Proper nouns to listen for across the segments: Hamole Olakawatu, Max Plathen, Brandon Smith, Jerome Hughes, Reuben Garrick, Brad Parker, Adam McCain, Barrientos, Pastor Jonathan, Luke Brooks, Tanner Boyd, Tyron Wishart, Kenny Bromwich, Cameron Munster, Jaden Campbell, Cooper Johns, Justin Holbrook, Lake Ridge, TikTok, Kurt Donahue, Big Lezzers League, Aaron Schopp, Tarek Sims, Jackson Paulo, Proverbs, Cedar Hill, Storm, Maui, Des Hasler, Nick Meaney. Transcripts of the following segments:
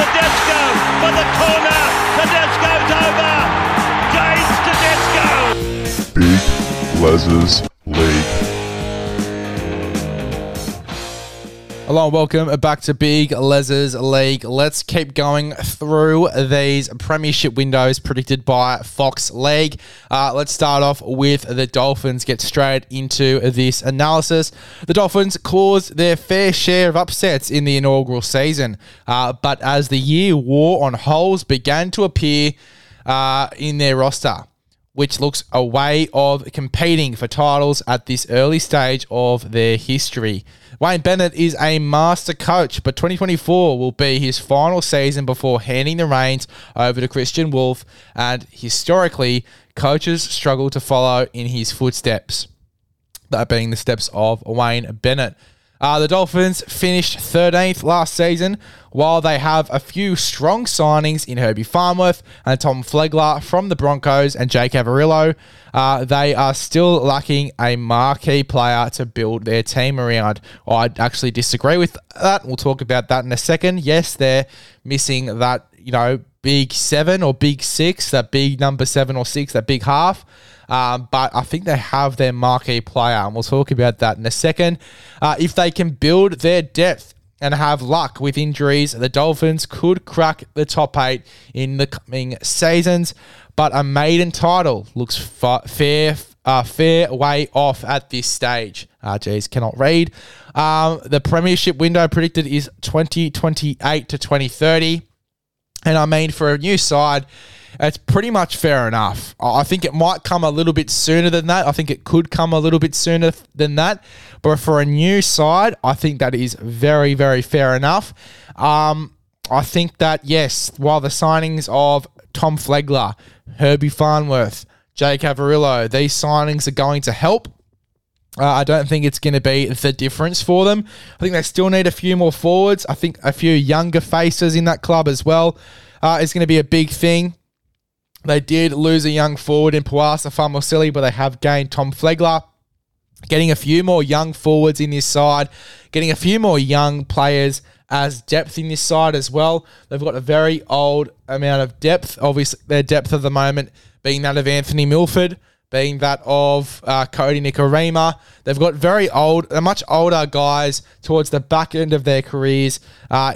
Tedesco for the corner. Tedesco's over. James Tedesco. Big Lezzers League. Hello and welcome back to Big Lezzers League. Let's keep going through these premiership windows predicted by Fox League. Let's start off with the Dolphins. Get straight into this analysis. The Dolphins caused their fair share of upsets in the inaugural season, but as the year wore on, holes began to appear in their roster, which looks a way of competing for titles at this early stage of their history. Wayne Bennett is a master coach, but 2024 will be his final season before handing the reins over to Christian Wolfe, and historically, coaches struggle to follow in his footsteps, that being the steps of Wayne Bennett. The Dolphins finished 13th last season. While they have a few strong signings in Herbie Farnworth and Tom Flegler from the Broncos and Jake Averillo, they are still lacking a marquee player to build their team around. I actually disagree with that. We'll talk about that in a second. Yes, they're missing that, big seven or big six, that big number 7 or 6, that big half. But I think they have their marquee player, and we'll talk about that in a second. If they can build their depth and have luck with injuries, the Dolphins could crack the top 8 in the coming seasons. But a maiden title looks fair way off at this stage. Cannot read. The premiership window predicted is 2028 to 2030. And I mean, for a new side, it's pretty much fair enough. I think it might come a little bit sooner than that. I think it could come a little bit sooner than that. But for a new side, I think that is very, very fair enough. I think that, yes, while the signings of Tom Flegler, Herbie Farnworth, Jake Averillo, these signings are going to help, I don't think it's going to be the difference for them. I think they still need a few more forwards. I think a few younger faces in that club as well is going to be a big thing. They did lose a young forward in Puasa Famosili, but they have gained Tom Flegler. Getting a few more young forwards in this side, getting a few more young players as depth in this side as well. They've got a very old amount of depth. Obviously, their depth at the moment being that of Anthony Milford, being that of Cody Nicarima. They've got much older guys towards the back end of their careers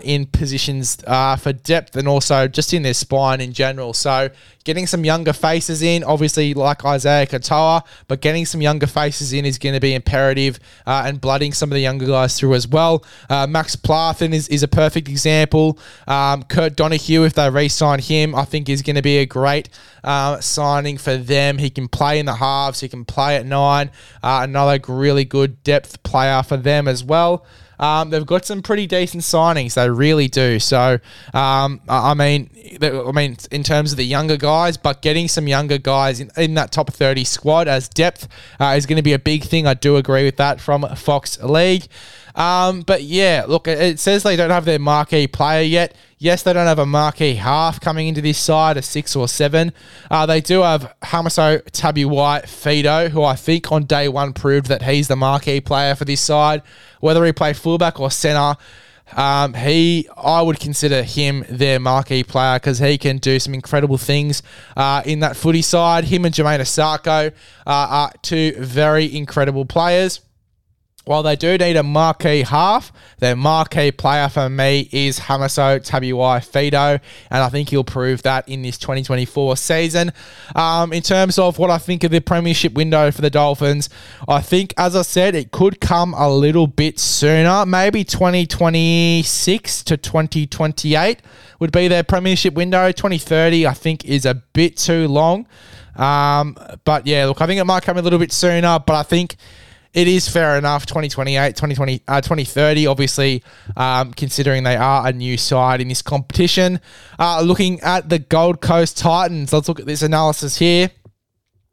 in positions for depth and also just in their spine in general. So getting some younger faces in, obviously like Isaiah Katoa, but getting some younger faces in is going to be imperative and blooding some of the younger guys through as well. Max Plathen is a perfect example. Kurt Donahue, if they re-sign him, I think is going to be a great signing for them. He can play in the halves. He can play at 9. Another really good depth player for them as well. They've got some pretty decent signings. They really do. So, I mean, in terms of the younger guys, but getting some younger guys in that top 30 squad as depth is going to be a big thing. I do agree with that from Fox League. But yeah, look, it says they don't have their marquee player yet. Yes, they don't have a marquee half coming into this side, a 6 or 7. They do have Hamiso Tabuai-Fidow, who I think on day 1 proved that he's the marquee player for this side. Whether he played fullback or centre, I would consider him their marquee player because he can do some incredible things in that footy side. Him and Jermaine Asako are 2 very incredible players. While they do need a marquee half, their marquee player for me is Hamiso Tabuai-Fidow, and I think he'll prove that in this 2024 season. In terms of what I think of the premiership window for the Dolphins, I think, as I said, it could come a little bit sooner. Maybe 2026 to 2028 would be their premiership window. 2030, I think, is a bit too long. But yeah, look, I think it might come a little bit sooner, but I think it is fair enough, 2028, 2030, obviously, considering they are a new side in this competition. Looking at the Gold Coast Titans, let's look at this analysis here.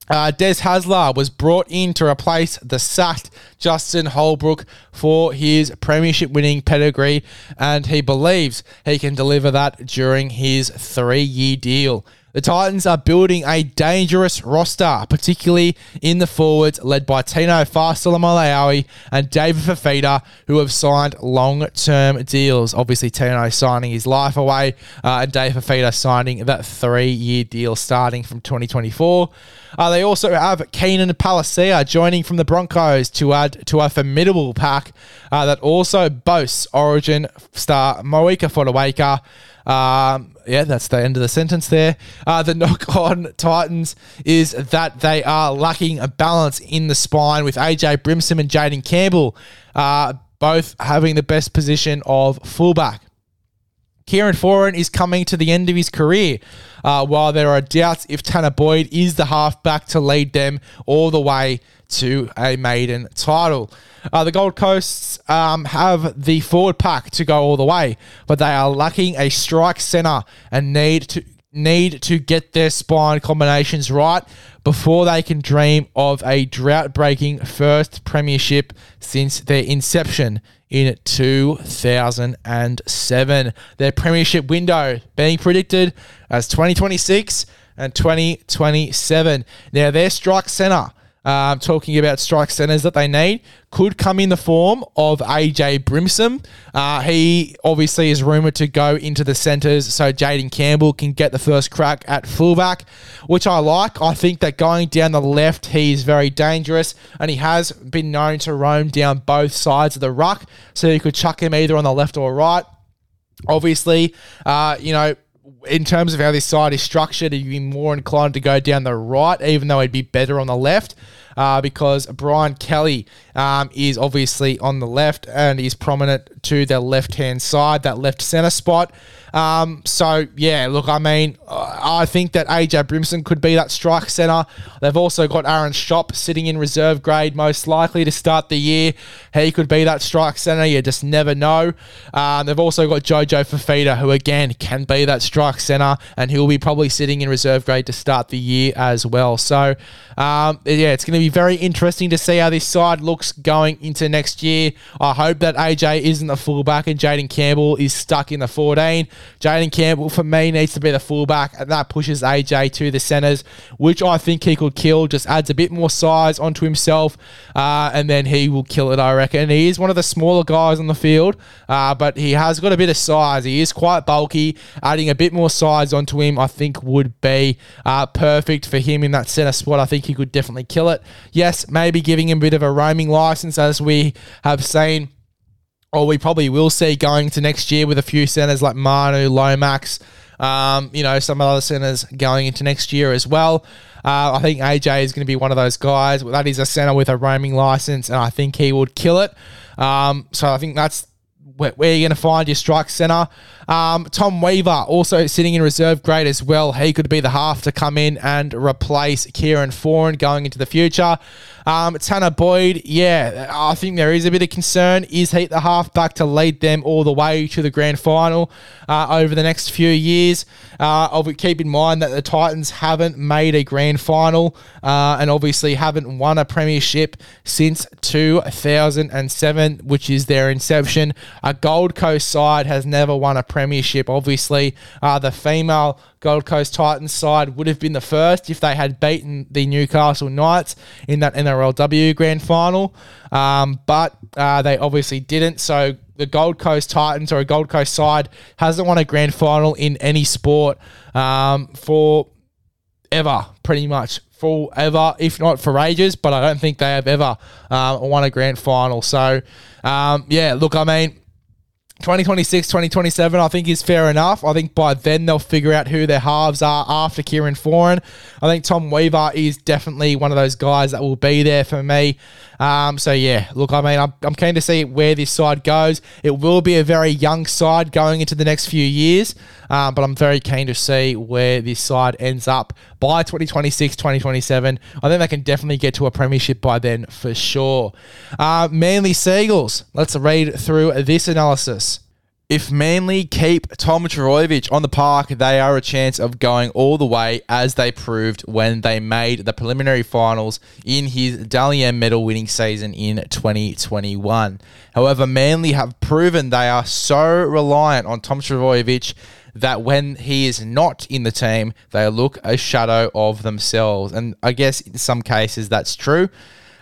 Des Hasler was brought in to replace the sacked Justin Holbrook for his premiership-winning pedigree, and he believes he can deliver that during his 3-year deal. The Titans are building a dangerous roster, particularly in the forwards, led by Tino Fa'asuamaleaui and David Fafita, who have signed long-term deals. Obviously, Tino signing his life away, and Dave Fafita signing that three-year deal starting from 2024. They also have Keenan Palasea joining from the Broncos to add to a formidable pack that also boasts Origin star Moika Fodawaker. Yeah, that's the end of the sentence there. The knock on Titans is that they are lacking a balance in the spine, with AJ Brimson and Jaden Campbell both having the best position of fullback. Kieran Foran is coming to the end of his career, while there are doubts if Tanner Boyd is the halfback to lead them all the way to a maiden title. The Gold Coasts have the forward pack to go all the way, but they are lacking a strike centre and need to get their spine combinations right before they can dream of a drought-breaking first premiership since their inception in 2007. Their premiership window being predicted as 2026 and 2027. Now, their strike centre, talking about strike centres that they need, could come in the form of AJ Brimson. He obviously is rumoured to go into the centres so Jaden Campbell can get the first crack at fullback, which I like. I think that going down the left, he is very dangerous, and he has been known to roam down both sides of the ruck, so you could chuck him either on the left or right. Obviously, in terms of how this side is structured, he'd be more inclined to go down the right, even though he'd be better on the left, because Brian Kelly is obviously on the left and is prominent to the left-hand side, that left centre spot. I think that AJ Brimson could be that strike centre. They've also got Aaron Schopp sitting in reserve grade, most likely to start the year. He could be that strike centre. You just never know. They've also got Jojo Fafita, who again can be that strike centre, and he'll be probably sitting in reserve grade to start the year as well. So, it's going to be very interesting to see how this side looks going into next year. I hope that AJ isn't the fullback and Jaden Campbell is stuck in the 14. Jaden Campbell, for me, needs to be the fullback, and that pushes AJ to the centres, which I think he could kill. Just adds a bit more size onto himself, and then he will kill it, I reckon. He is one of the smaller guys on the field, but he has got a bit of size. He is quite bulky. Adding a bit more size onto him, I think, would be perfect for him in that centre spot. I think he could definitely kill it. Yes, maybe giving him a bit of a roaming licence, as we have seen, or we probably will see going to next year, with a few centres like Manu, Lomax, some other centres going into next year as well. I think AJ is going to be one of those guys. That is a centre with a roaming licence, and I think he would kill it. So I think that's where you're going to find your strike centre. Tom Weaver, also sitting in reserve grade as well. He could be the half to come in and replace Kieran Foran going into the future. Tanner Boyd, I think there is a bit of concern. Is he the halfback to lead them all the way to the grand final over the next few years? Keep in mind that the Titans haven't made a grand final and obviously haven't won a premiership since 2007, which is their inception. A Gold Coast side has never won a premiership. Obviously, the female Gold Coast Titans side would have been the first if they had beaten the Newcastle Knights in that NRLW grand final, but they obviously didn't. So the Gold Coast Titans, or a Gold Coast side, hasn't won a grand final in any sport forever, if not for ages, but I don't think they have ever won a grand final. So, 2026, 2027, I think is fair enough. I think by then they'll figure out who their halves are after Kieran Foran. I think Tom Weaver is definitely one of those guys that will be there for me. I'm keen to see where this side goes. It will be a very young side going into the next few years, but I'm very keen to see where this side ends up by 2026, 2027. I think they can definitely get to a premiership by then for sure. Manly Seagulls. Let's read through this analysis. If Manly keep Tom Trbojevic on the park, they are a chance of going all the way, as they proved when they made the preliminary finals in his Dalian medal-winning season in 2021. However, Manly have proven they are so reliant on Tom Trbojevic that when he is not in the team, they look a shadow of themselves. And I guess in some cases that's true.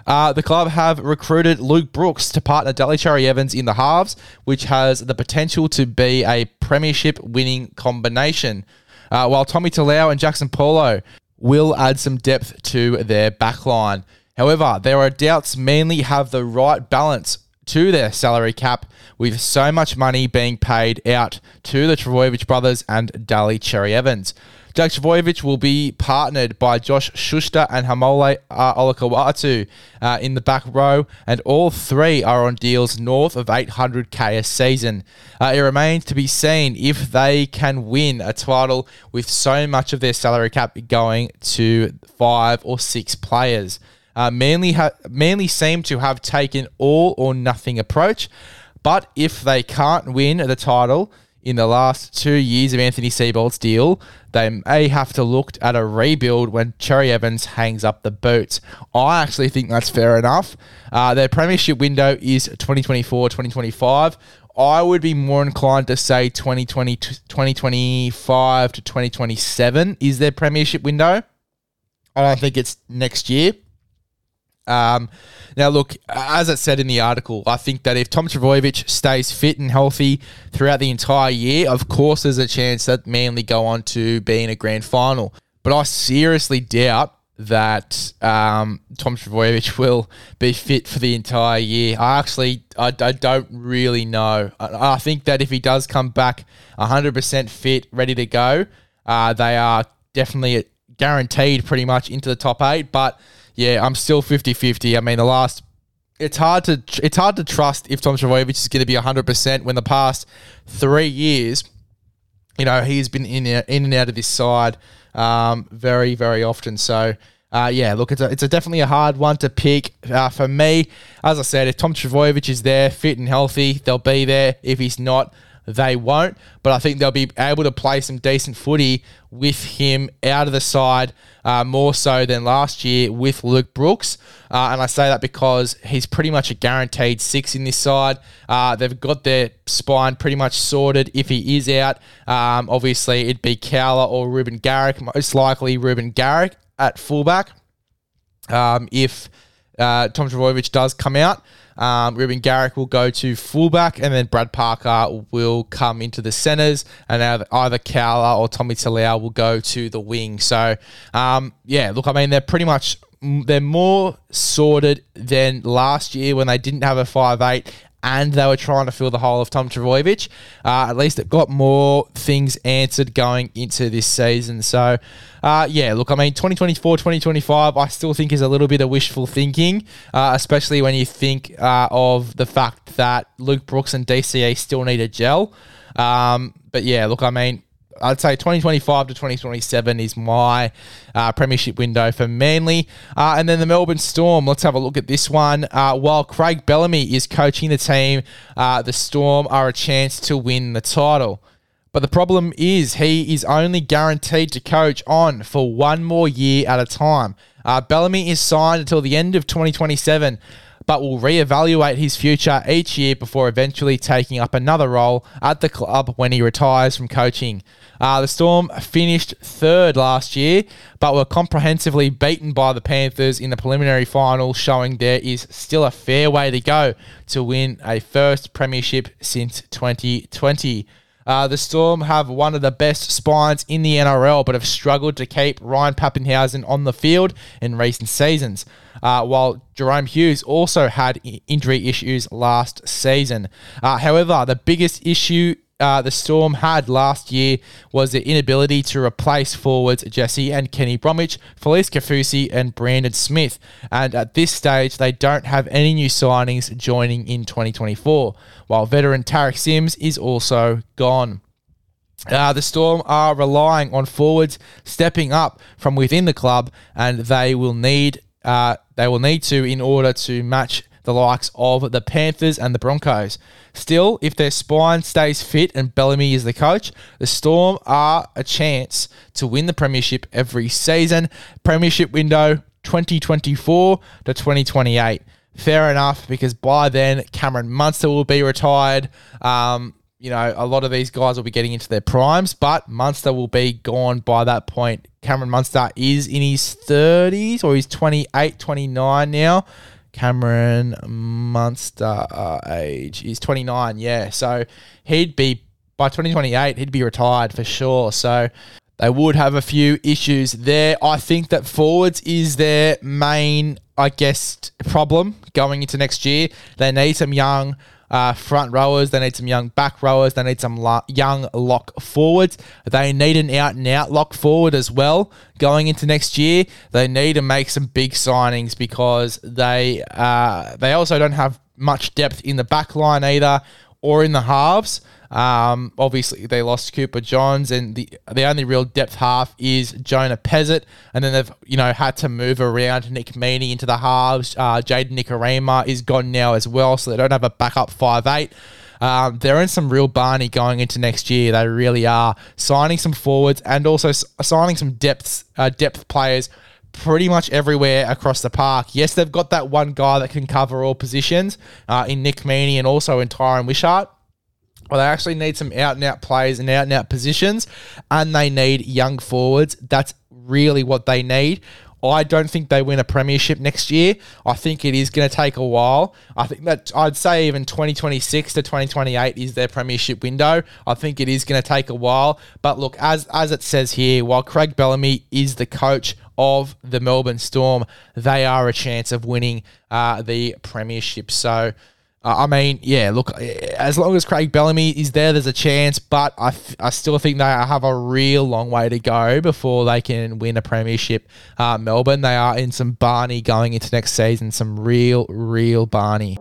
The club have recruited Luke Brooks to partner Daly Cherry Evans in the halves, which has the potential to be a premiership-winning combination, while Tommy Talau and Jackson Paulo will add some depth to their backline. However, there are doubts Manly have the right balance to their salary cap, with so much money being paid out to the Trbojevic brothers and Daly Cherry Evans. Jack Trbojevic will be partnered by Josh Schuster and Hamole Olakawatu in the back row, and all three are on deals north of 800k a season. It remains to be seen if they can win a title with so much of their salary cap going to 5 or 6 players. Manly seem to have taken all or nothing approach, but if they can't win the title in the last 2 years of Anthony Seibold's deal, they may have to look at a rebuild when Cherry Evans hangs up the boots. I actually think that's fair enough. Their premiership window is 2024-2025. I would be more inclined to say 2025 to 2027 is their premiership window. I don't think it's next year. Now, look, as it said in the article, I think that if Tom Trbojevic stays fit and healthy throughout the entire year, of course there's a chance that Manly go on to be in a grand final. But I seriously doubt that Tom Trbojevic will be fit for the entire year. I don't really know. I think that if he does come back 100% fit, ready to go, they are definitely guaranteed pretty much into the top 8, but yeah, I'm still 50-50. I mean, it's hard to trust if Tom Trbojevic is going to be 100% when the past 3 years, you know, he's been in and out of this side very, very often. So, yeah, look, it's definitely a hard one to pick for me. As I said, if Tom Trbojevic is there, fit and healthy, they'll be there. If he's not, they won't. But I think they'll be able to play some decent footy with him out of the side, more so than last year with Luke Brooks. And I say that because he's pretty much a guaranteed 6 in this side. They've got their spine pretty much sorted if he is out. Obviously, it'd be Cowler or Reuben Garrick, most likely Reuben Garrick at fullback. If Tom Trbojevic does come out, Reuben Garrick will go to fullback, and then Brad Parker will come into the centres, and either Cowler or Tommy Talau will go to the wing. So, yeah, look, I mean, they're more sorted than last year when they didn't have a 5'8", and they were trying to fill the hole of Tom Trbojevic. At least they've got more things answered going into this season. So, yeah, look, I mean, 2024, 2025, I still think is a little bit of wishful thinking, especially when you think of the fact that Luke Brooks and DCE still need a gel. But, yeah, look, I mean, I'd say 2025 to 2027 is my premiership window for Manly. And then the Melbourne Storm, let's have a look at this one. While Craig Bellamy is coaching the team, the Storm are a chance to win the title. But the problem is he is only guaranteed to coach on for one more year at a time. Bellamy is signed until the end of 2027, but will reevaluate his future each year before eventually taking up another role at the club when he retires from coaching. The Storm finished third last year, but were comprehensively beaten by the Panthers in the preliminary final, showing there is still a fair way to go to win a first premiership since 2020. The Storm have one of the best spines in the NRL, but have struggled to keep Ryan Pappenhausen on the field in recent seasons, while Jerome Hughes also had injury issues last season. However, the biggest issue the Storm had last year was the inability to replace forwards Jesse and Kenny Bromwich, Felice Kafusi and Brandon Smith. And at this stage, they don't have any new signings joining in 2024, while veteran Tarek Sims is also gone. The Storm are relying on forwards stepping up from within the club, and they will need to in order to match the likes of the Panthers and the Broncos. Still, if their spine stays fit and Bellamy is the coach, the Storm are a chance to win the premiership every season. Premiership window 2024 to 2028. Fair enough, because by then Cameron Munster will be retired. You know, a lot of these guys will be getting into their primes, but Munster will be gone by that point. Cameron Munster is in his 30s, or he's 28, 29 now. Cameron Munster age is 29, yeah. So he'd be, by 2028, he'd be retired for sure. So they would have a few issues there. I think that forwards is their main, I guess, problem going into next year. They need some young front rowers. They need some young back rowers. They need some young lock forwards. They need an out-and-out lock forward as well going into next year. They need to make some big signings because they also don't have much depth in the back line either or in the halves. Obviously, they lost Cooper Johns, and the only real depth half is Jonah Pezzett. And then they've, you know, had to move around Nick Meaney into the halves. Jaden Campbell is gone now as well, so they don't have a backup 5'8". They're in some real barney going into next year. They really are signing some forwards and also signing some depth players pretty much everywhere across the park. Yes, they've got that one guy that can cover all positions in Nick Meaney and also in Tyron Wishart. Well, they actually need some out-and-out players and out-and-out positions, and they need young forwards. That's really what they need. I don't think they win a premiership next year. I think it is going to take a while. I think that I'd say even 2026 to 2028 is their premiership window. I think it is going to take a while. But look, as it says here, while Craig Bellamy is the coach of the Melbourne Storm, they are a chance of winning the premiership. So I mean, yeah, look, as long as Craig Bellamy is there, there's a chance, but I still think they have a real long way to go before they can win a premiership. Melbourne, they are in some barney going into next season, some real barney.